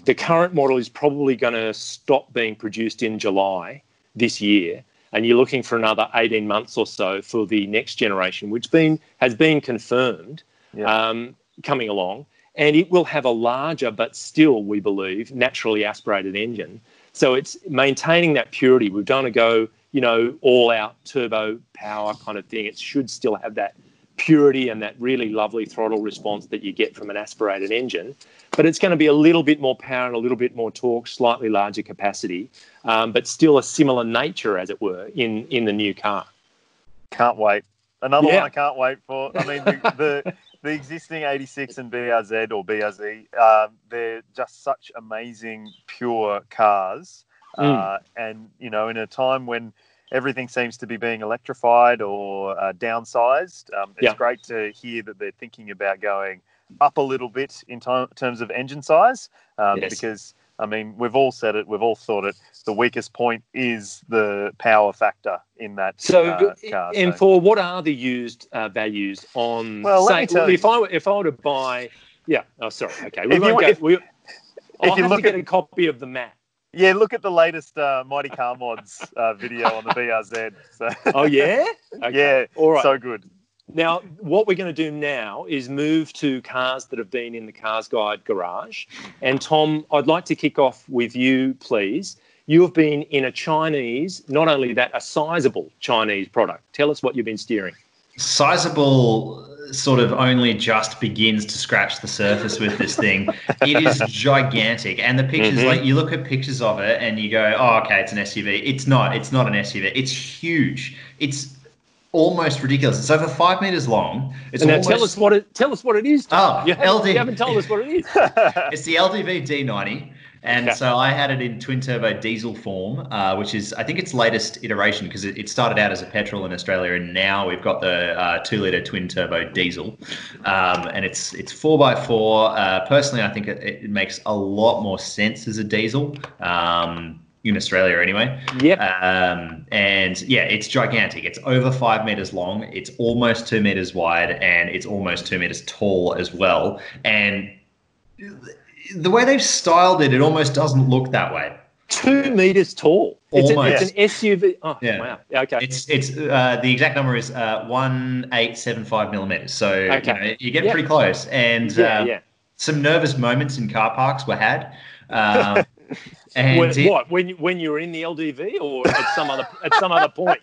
The current model is probably going to stop being produced in July this year, and you're looking for another eighteen months or so for the next generation, which been has been confirmed yeah. um, coming along. And it will have a larger but still, we believe, naturally aspirated engine. So it's maintaining that purity. We've done a go, you know, all-out turbo power kind of thing. It should still have that purity and that really lovely throttle response that you get from an aspirated engine, but it's going to be a little bit more power and a little bit more torque, slightly larger capacity, um, but still a similar nature, as it were, in in the new car. Can't wait. Another yeah. one I can't wait for. I mean, the the, the existing eighty-six and B R Z or B R Z, uh, they're just such amazing, pure cars. Mm. Uh, and, you know, in a time when everything seems to be being electrified or uh, downsized, Um, it's yeah. great to hear that they're thinking about going up a little bit in t- terms of engine size, um, yes. because, I mean, we've all said it, we've all thought it, the weakest point is the power factor in that so, uh, car. And so. For what are the used uh, values on... Well, let say, me tell if you. I, if I were to buy... Yeah, oh, sorry, okay. We if won't you, go, if, we, I'll if you have look to get at, a copy of the map. Yeah, look at the latest uh, Mighty Car Mods uh, video on the B R Z. So. Oh, yeah? Okay. Yeah, all right. So good. Now, what we're going to do now is move to cars that have been in the Cars Guide garage. And, Tom, I'd like to kick off with you, please. You have been in a Chinese, not only that, a sizable Chinese product. Tell us what you've been steering. Sizable sort of only just begins to scratch the surface with this thing. It is gigantic. And the pictures, mm-hmm. like you look at pictures of it and you go, oh, okay, it's an S U V. It's not. It's not an S U V. It's huge. It's almost ridiculous. It's over five meters long. It's and now almost... tell us what it tell us what it is. Tom. Oh, you haven't, L D... you haven't told us what it is. It's the L D V D ninety. And okay. so I had it in twin turbo diesel form, uh, which is, I think, its latest iteration, because it, it started out as a petrol in Australia, and now we've got the uh, two litre twin turbo diesel. Um, and it's it's four by four. Uh, personally, I think it, it makes a lot more sense as a diesel. Um, in Australia anyway. Yep. Um, and yeah, it's gigantic. It's over five meters long. It's almost two meters wide, and it's almost two meters tall as well. And the way they've styled it, it almost doesn't look that way. Two meters tall. It's, a, it's an S U V. Oh, yeah. Wow. Okay. It's it's uh, the exact number is uh, one eight seven five millimeters. So okay. you know, you get yep. pretty close. And yeah, uh, yeah. some nervous moments in car parks were had. Um, and when, it, what when when you were in the L D V or at some other at some other point?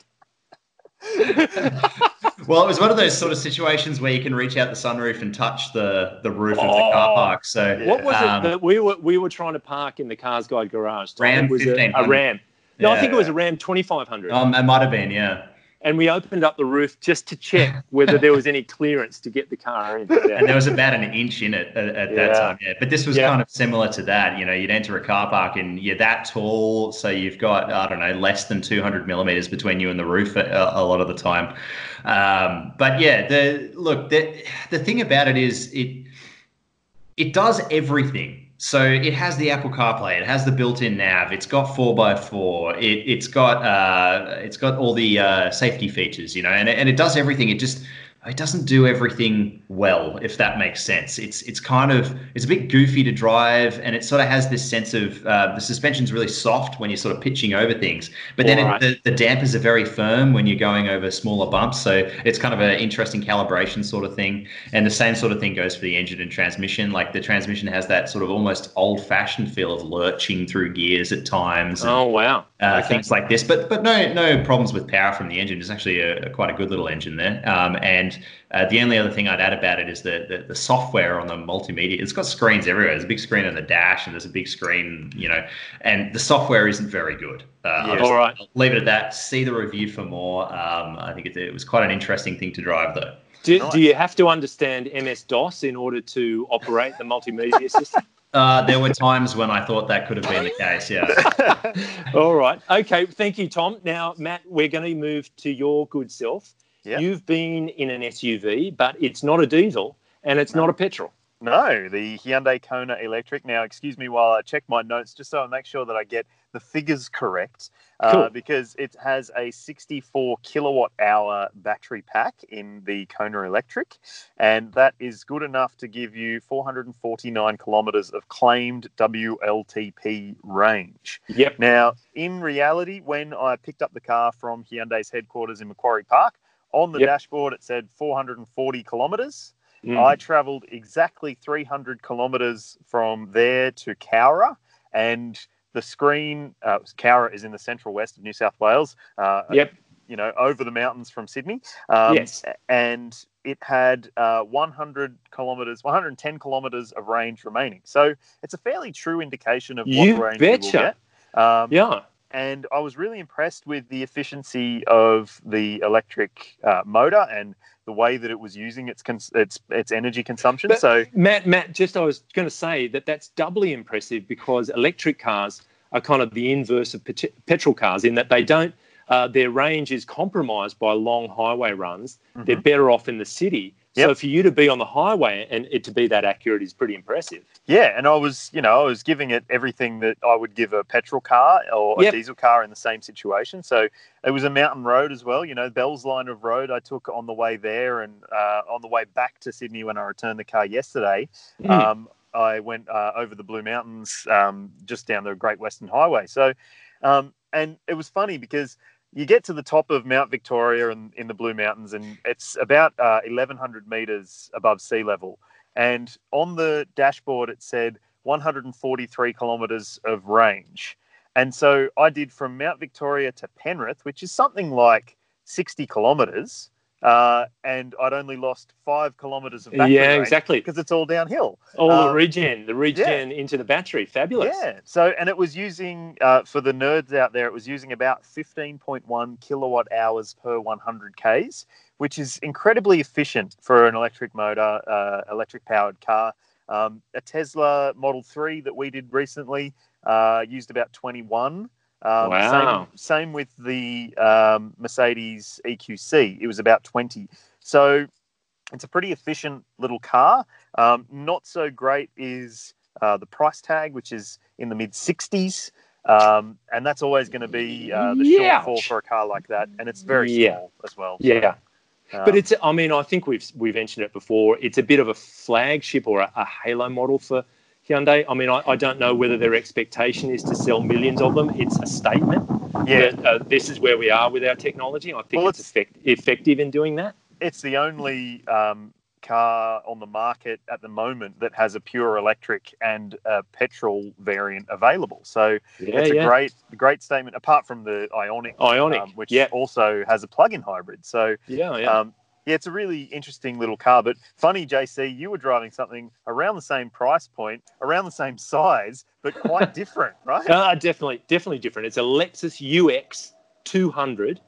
Well, it was one of those sort of situations where you can reach out the sunroof and touch the, the roof oh, of the car park. So what was um, it that we were we were trying to park in the Cars Guide garage? Ram was a, a Ram. No, yeah. I think it was a Ram twenty-five hundred. Um, it might have been, yeah. And we opened up the roof just to check whether there was any clearance to get the car in. Yeah. And there was about an inch in it at, at yeah. that time. Yeah, but this was yeah. kind of similar to that. You know, you'd enter a car park and you're that tall, so you've got, I don't know, less than two hundred millimeters between you and the roof a, a lot of the time. Um, but yeah, the look, the the thing about it is it it does everything. So it has the Apple CarPlay, it has the built-in nav, it's got four by four, it, it's got uh, it's got all the uh, safety features, you know, and, and it does everything. It just it doesn't do everything well, if that makes sense. It's it's kind of it's a bit goofy to drive, and it sort of has this sense of uh, the suspension's really soft when you're sort of pitching over things, but then right. it, the, the dampers are very firm when you're going over smaller bumps. So it's kind of an interesting calibration sort of thing, and the same sort of thing goes for the engine and transmission. Like the transmission has that sort of almost old-fashioned feel of lurching through gears at times. And, oh wow! Uh, okay. Things like this, but but no no problems with power from the engine. It's actually a, a quite a good little engine there, um, and Uh, the only other thing I'd add about it is the, the the software on the multimedia. It's got screens everywhere. There's a big screen on the dash, and there's a big screen, you know, and the software isn't very good. Uh, yeah, all right. I'll leave it at that. See the review for more. Um, I think it, it was quite an interesting thing to drive, though. Do, nice. do you have to understand M S DOS in order to operate the multimedia system? Uh, there were times when I thought that could have been the case, yeah. All right. Okay, thank you, Tom. Now, Matt, we're going to move to your good self. Yep. You've been in an S U V, but it's not a diesel and it's no. not a petrol. No, the Hyundai Kona Electric. Now, excuse me while I check my notes, just so I make sure that I get the figures correct, uh, cool. because it has a sixty-four kilowatt hour battery pack in the Kona Electric, and that is good enough to give you four hundred forty-nine kilometres of claimed W L T P range. Yep. Now, in reality, when I picked up the car from Hyundai's headquarters in Macquarie Park, on the yep. dashboard it said four hundred forty kilometres. Mm. I travelled exactly three hundred kilometres from there to Cowra, and the screen, uh, Cowra is in the central west of New South Wales, uh, yep. you know, over the mountains from Sydney. Um, yes. And it had uh, one hundred kilometres, one hundred ten kilometres of range remaining. So it's a fairly true indication of what you range betcha. you will get. Um, yeah. And I was really impressed with the efficiency of the electric uh, motor and the way that it was using its cons- its its energy consumption. But so, Matt, Matt, just I was going to say that that's doubly impressive because electric cars are kind of the inverse of pet- petrol cars in that they don't uh, their range is compromised by long highway runs. Mm-hmm. They're better off in the city. Yep. So for you to be on the highway and it to be that accurate is pretty impressive. Yeah, and I was, you know, I was giving it everything that I would give a petrol car or yep. a diesel car in the same situation. So it was a mountain road as well, you know, Bell's line of road I took on the way there and uh, on the way back to Sydney when I returned the car yesterday. Mm. Um, I went uh, over the Blue Mountains um, just down the Great Western Highway. So, um, and it was funny because you get to the top of Mount Victoria in, in the Blue Mountains, and it's about uh, eleven hundred metres above sea level. And on the dashboard, it said one hundred forty-three kilometres of range. And so I did from Mount Victoria to Penrith, which is something like sixty kilometres, uh, and I'd only lost five kilometres of battery. Yeah, exactly. Because it's all downhill. All um, the regen, the regen yeah. into the battery. Fabulous. Yeah. So, and it was using, uh, for the nerds out there, it was using about fifteen point one kilowatt hours per one hundred kays, which is incredibly efficient for an electric motor, uh, electric powered car. Um, a Tesla Model three that we did recently uh, used about twenty-one. Um, wow. Same, same with the um, Mercedes E Q C. It was about twenty. So it's a pretty efficient little car. Um, not so great is uh, the price tag, which is in the mid sixties. Um, and that's always going to be uh, the yeah. shortfall for a car like that. And it's very yeah. small as well. Yeah. So, um, but it's, I mean, I think we've, we've mentioned it before. It's a bit of a flagship or a, a halo model for Hyundai. I mean, I, I don't know whether their expectation is to sell millions of them. It's a statement yeah. that uh, this is where we are with our technology. I think well, it's, it's effect- effective in doing that. It's the only um, car on the market at the moment that has a pure electric and a petrol variant available. So yeah, it's a yeah. great great statement, apart from the Ioniq, Ioniq um, which yeah. also has a plug-in hybrid. So yeah, yeah. Um, Yeah, it's a really interesting little car, but funny, J C, you were driving something around the same price point, around the same size, but quite different, right? Uh, definitely, definitely different. It's a Lexus U X two hundred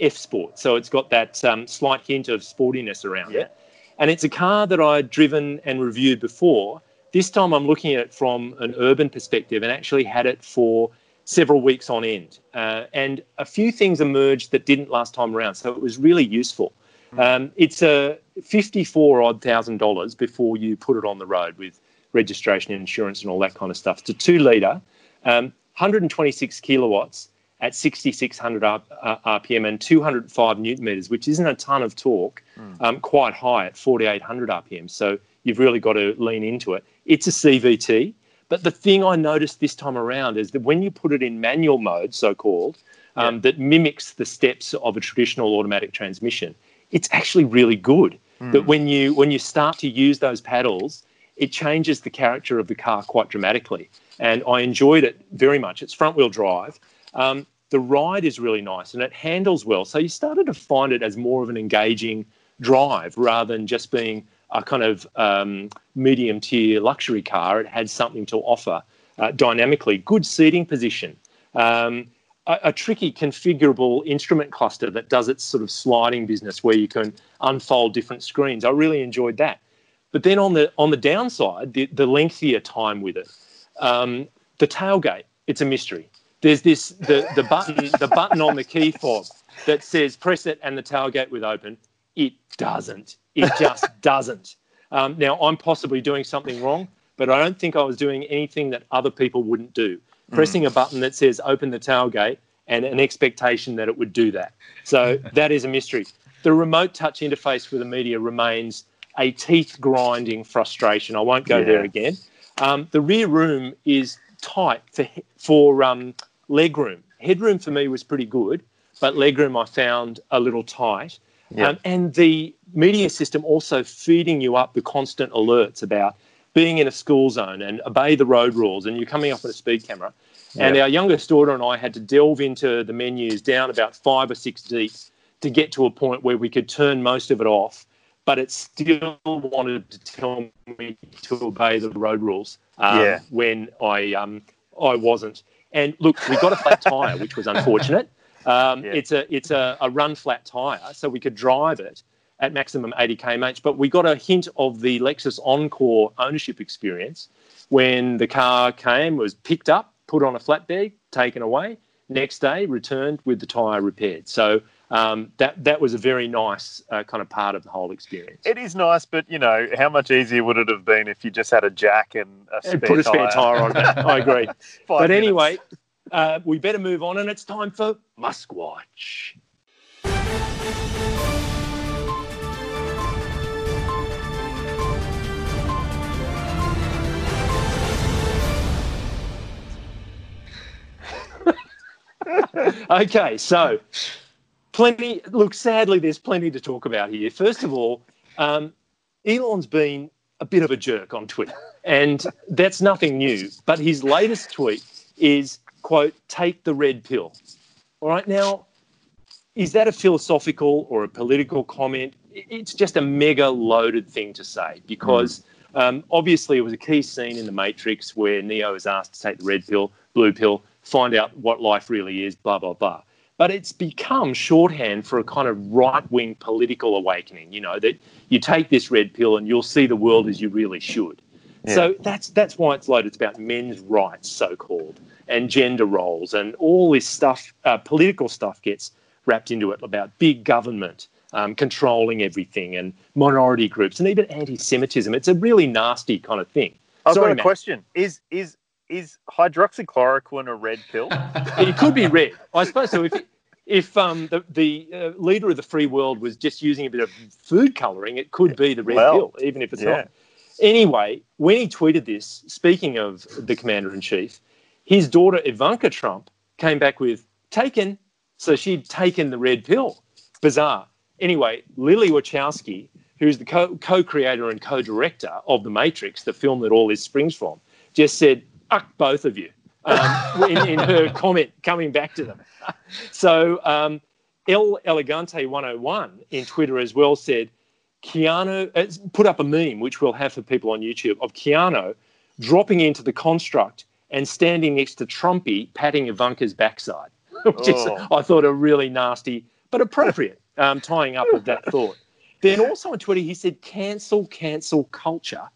F-Sport, so it's got that um, slight hint of sportiness around yeah. it. And it's a car that I'd driven and reviewed before. This time I'm looking at it from an urban perspective and actually had it for several weeks on end. Uh, and a few things emerged that didn't last time around, so it was really useful. Um, it's a fifty-four odd thousand dollars before you put it on the road with registration and insurance and all that kind of stuff. It's a two litre, um, one hundred twenty-six kilowatts at sixty-six hundred R- uh, R P M and two hundred five newton meters, which isn't a ton of torque, mm. um, quite high at forty-eight hundred R P M. So you've really got to lean into it. It's a C V T. But the thing I noticed this time around is that when you put it in manual mode, so-called, um, yeah. that mimics the steps of a traditional automatic transmission, it's actually really good mm. that when you when you start to use those paddles, it changes the character of the car quite dramatically. And I enjoyed it very much. It's front-wheel drive. Um, the ride is really nice and it handles well. So you started to find it as more of an engaging drive rather than just being a kind of um, medium-tier luxury car. It had something to offer uh, dynamically. Good seating position. Um A, a tricky configurable instrument cluster that does its sort of sliding business where you can unfold different screens. I really enjoyed that. But then on the on the downside, the, the lengthier time with it, um, the tailgate, it's a mystery. there's this the the button the button on the key fob that says press it and the tailgate will open. It doesn't. It just doesn't. Um, now, I'm possibly doing something wrong, but I don't think I was doing anything that other people wouldn't do. Pressing mm. a button that says open the tailgate and an expectation that it would do that. So that is a mystery. The remote touch interface with the media remains a teeth-grinding frustration. I won't go yeah. there again. Um, the rear room is tight for, for um, legroom. Headroom for me was pretty good, but legroom I found a little tight. Yeah. Um, and the media system also feeding you up the constant alerts about being in a school zone and obey the road rules, and you're coming up with a speed camera. Yeah. And our youngest daughter and I had to delve into the menus down about five or six deep to get to a point where we could turn most of it off, but it still wanted to tell me to obey the road rules um, yeah. when I um, I wasn't. And, look, we got a flat tyre, which was unfortunate. Um, yeah. It's a it's a, a run flat tyre, so we could drive it at maximum eighty kilometres per hour. But we got a hint of the Lexus Encore ownership experience when the car came, was picked up, put on a flatbed, taken away. Next day, returned with the tyre repaired. So um, that that was a very nice uh, kind of part of the whole experience. It is nice, but, you know, how much easier would it have been if you just had a jack and a spare tyre? Put a spare tyre on it. I agree. But minutes. anyway... Uh, we better move on, and it's time for Muskwatch. Okay, so plenty. Look, sadly, there's plenty to talk about here. First of all, um, Elon's been a bit of a jerk on Twitter, and that's nothing new. But his latest tweet is, quote, take the red pill. All right, now, is that a philosophical or a political comment? It's just a mega loaded thing to say because mm. um, obviously it was a key scene in The Matrix where Neo is asked to take the red pill, blue pill, find out what life really is, blah, blah, blah. But it's become shorthand for a kind of right-wing political awakening, you know, that you take this red pill and you'll see the world as you really should. Yeah. So that's that's why it's loaded. It's about men's rights, so-called, and gender roles, and all this stuff, uh, political stuff gets wrapped into it about big government um, controlling everything and minority groups and even anti-Semitism. It's a really nasty kind of thing. I've Sorry, got a Matt. question. Is is is hydroxychloroquine a red pill? It could be red. I suppose so. If if um, the, the uh, leader of the free world was just using a bit of food colouring, it could be the red well, pill, even if it's yeah. not. Anyway, when he tweeted this, speaking of the Commander-in-Chief, his daughter Ivanka Trump came back with, taken, so she'd taken the red pill. Bizarre. Anyway, Lily Wachowski, who's the co- co-creator and co-director of The Matrix, the film that all this springs from, just said, uck both of you, um, in, in her comment coming back to them. So um, El Elegante one oh one in Twitter as well said, Keanu put up a meme, which we'll have for people on YouTube, of Keanu dropping into the construct and standing next to Trumpy patting Ivanka's backside, which is, oh. I thought, a really nasty but appropriate um, tying up of that thought. Then also on Twitter, he said, cancel, cancel culture.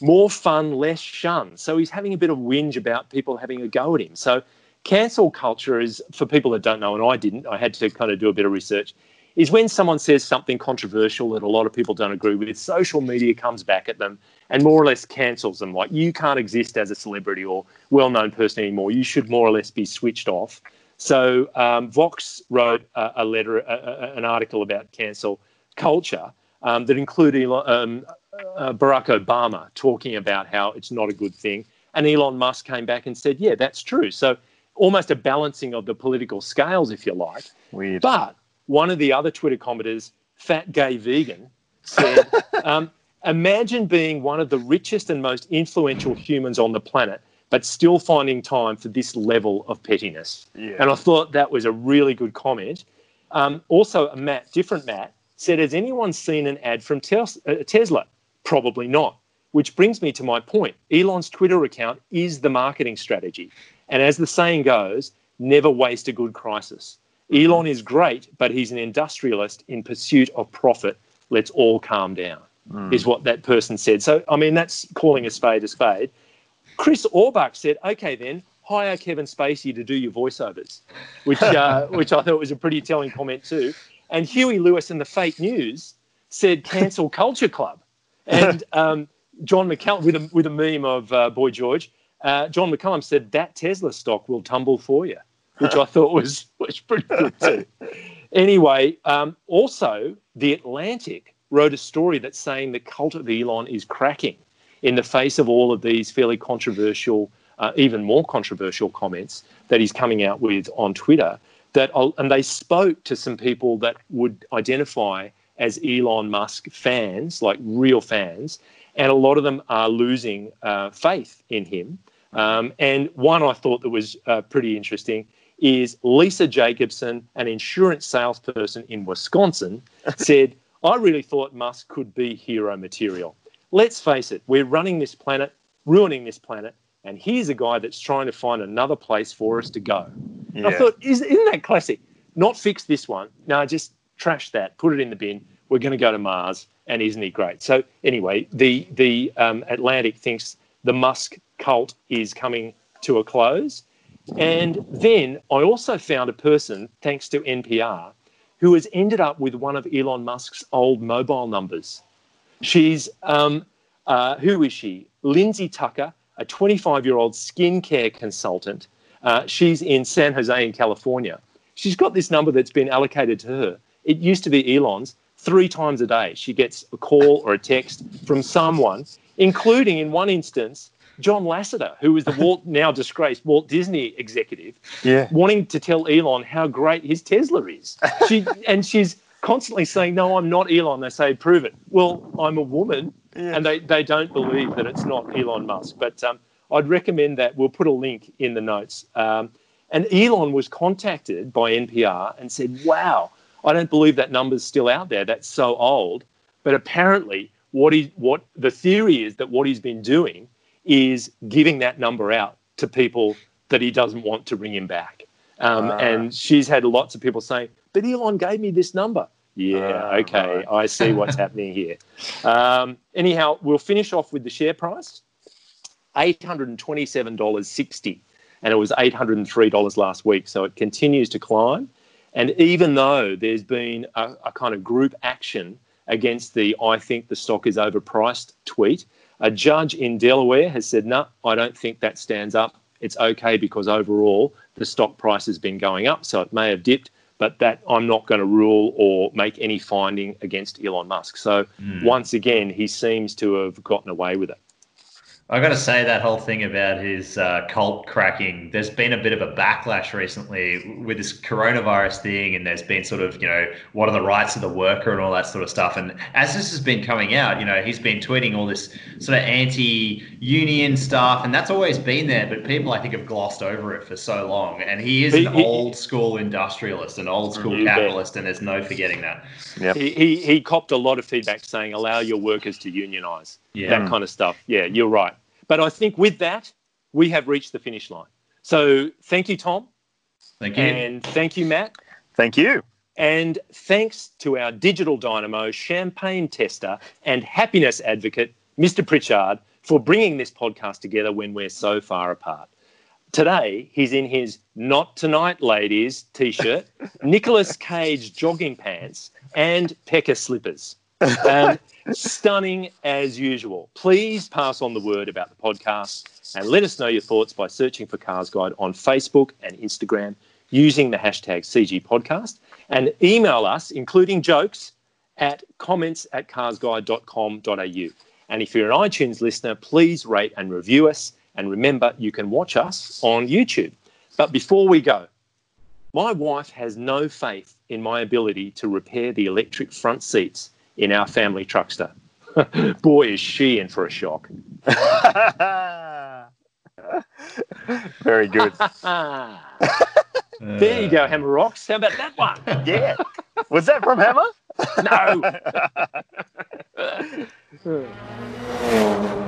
More fun, less shun. So he's having a bit of whinge about people having a go at him. So cancel culture is, for people that don't know, and I didn't, I had to kind of do a bit of research, is when someone says something controversial that a lot of people don't agree with, social media comes back at them and more or less cancels them. Like, you can't exist as a celebrity or well-known person anymore. You should more or less be switched off. So um, Vox wrote a, a letter, a, a, an article about cancel culture um, that included um, uh, Barack Obama talking about how it's not a good thing. And Elon Musk came back and said, yeah, that's true. So almost a balancing of the political scales, if you like. Weird. But one of the other Twitter commenters, Fat Gay Vegan, said, um, imagine being one of the richest and most influential humans on the planet, but still finding time for this level of pettiness. Yeah. And I thought that was a really good comment. Um, also, a Matt, different Matt, said, has anyone seen an ad from Tes- uh, Tesla? Probably not, which brings me to my point. Elon's Twitter account is the marketing strategy. And as the saying goes, never waste a good crisis. Elon is great, but he's an industrialist in pursuit of profit. Let's all calm down, mm. is what that person said. So, I mean, that's calling a spade a spade. Chris Orbach said, okay, then, hire Kevin Spacey to do your voiceovers, which uh, which I thought was a pretty telling comment too. And Huey Lewis in the fake news said, cancel Culture Club. And um, John McCallum, with a, with a meme of uh, Boy George, uh, John McCallum said, that Tesla stock will tumble for you, which I thought was, was pretty good too. Anyway, um, also, The Atlantic wrote a story that's saying the cult of Elon is cracking in the face of all of these fairly controversial, uh, even more controversial comments that he's coming out with on Twitter. That and they spoke to some people that would identify as Elon Musk fans, like real fans, and a lot of them are losing uh, faith in him. Um, and one I thought that was uh, pretty interesting is Lisa Jacobson, an insurance salesperson in Wisconsin, said, I really thought Musk could be hero material. Let's face it, we're running this planet, ruining this planet, and here's a guy that's trying to find another place for us to go. Yeah. I thought, isn't that classic? Not fix this one. No, just trash that. Put it in the bin. We're going to go to Mars, and isn't he great? So anyway, the, the um, Atlantic thinks the Musk cult is coming to a close. And then I also found a person, thanks to N P R, who has ended up with one of Elon Musk's old mobile numbers. She's, um, uh, who is she? Lindsay Tucker, a twenty-five-year-old skincare consultant. Uh, she's in San Jose in California. She's got this number that's been allocated to her. It used to be Elon's. Three times a day, she gets a call or a text from someone, including in one instance, John Lasseter, who was the Walt, now disgraced Walt Disney executive, yeah. wanting to tell Elon how great his Tesla is. She, and she's constantly saying, no, I'm not Elon. They say, prove it. Well, I'm a woman, yeah. and they, they don't believe that it's not Elon Musk. But um, I'd recommend that. We'll put a link in the notes. Um, and Elon was contacted by N P R and said, wow, I don't believe that number's still out there. That's so old. But apparently what he, what the theory is that what he's been doing is giving that number out to people that he doesn't want to ring him back. Um, uh, and she's had lots of people saying, but Elon gave me this number. Yeah, uh, okay, right. I see what's happening here. Um, anyhow, we'll finish off with the share price, eight hundred twenty-seven dollars sixty, and it was eight hundred three dollars last week, so it continues to climb. And even though there's been a, a kind of group action against the I think the stock is overpriced tweet, a judge in Delaware has said, no, I don't think that stands up. It's okay because overall the stock price has been going up, so it may have dipped, but that I'm not going to rule or make any finding against Elon Musk. So mm. once again, he seems to have gotten away with it. I've got to say that whole thing about his uh, cult cracking, there's been a bit of a backlash recently with this coronavirus thing, and there's been sort of, you know, what are the rights of the worker and all that sort of stuff. And as this has been coming out, you know, he's been tweeting all this sort of anti-union stuff, and that's always been there, but people I think have glossed over it for so long. And he is an he, old school industrialist, an old school capitalist, bet. And there's no forgetting that. Yep. He, he, he copped a lot of feedback saying, allow your workers to unionize. Yeah. That kind of stuff. Yeah, you're right. But I think with that, we have reached the finish line. So thank you, Tom. Thank you. And thank you, Matt. Thank you. And thanks to our digital dynamo, champagne tester and happiness advocate, Mister Pritchard, for bringing this podcast together when we're so far apart. Today, he's in his Not Tonight, Ladies t-shirt, Nicolas Cage jogging pants, and Pekka slippers. Um, stunning as usual. Please pass on the word about the podcast and let us know your thoughts by searching for Cars Guide on Facebook and Instagram using the hashtag C G podcast, and email us, including jokes, at comments at carsguide dot com dot a u. And if you're an iTunes listener, please rate and review us. And remember, you can watch us on YouTube. But before we go, my wife has no faith in my ability to repair the electric front seats in our family truckster. Boy, is she in for a shock. Very good. There you go, Hammer Rocks. How about that one? Yeah. Was that from Hammer? No.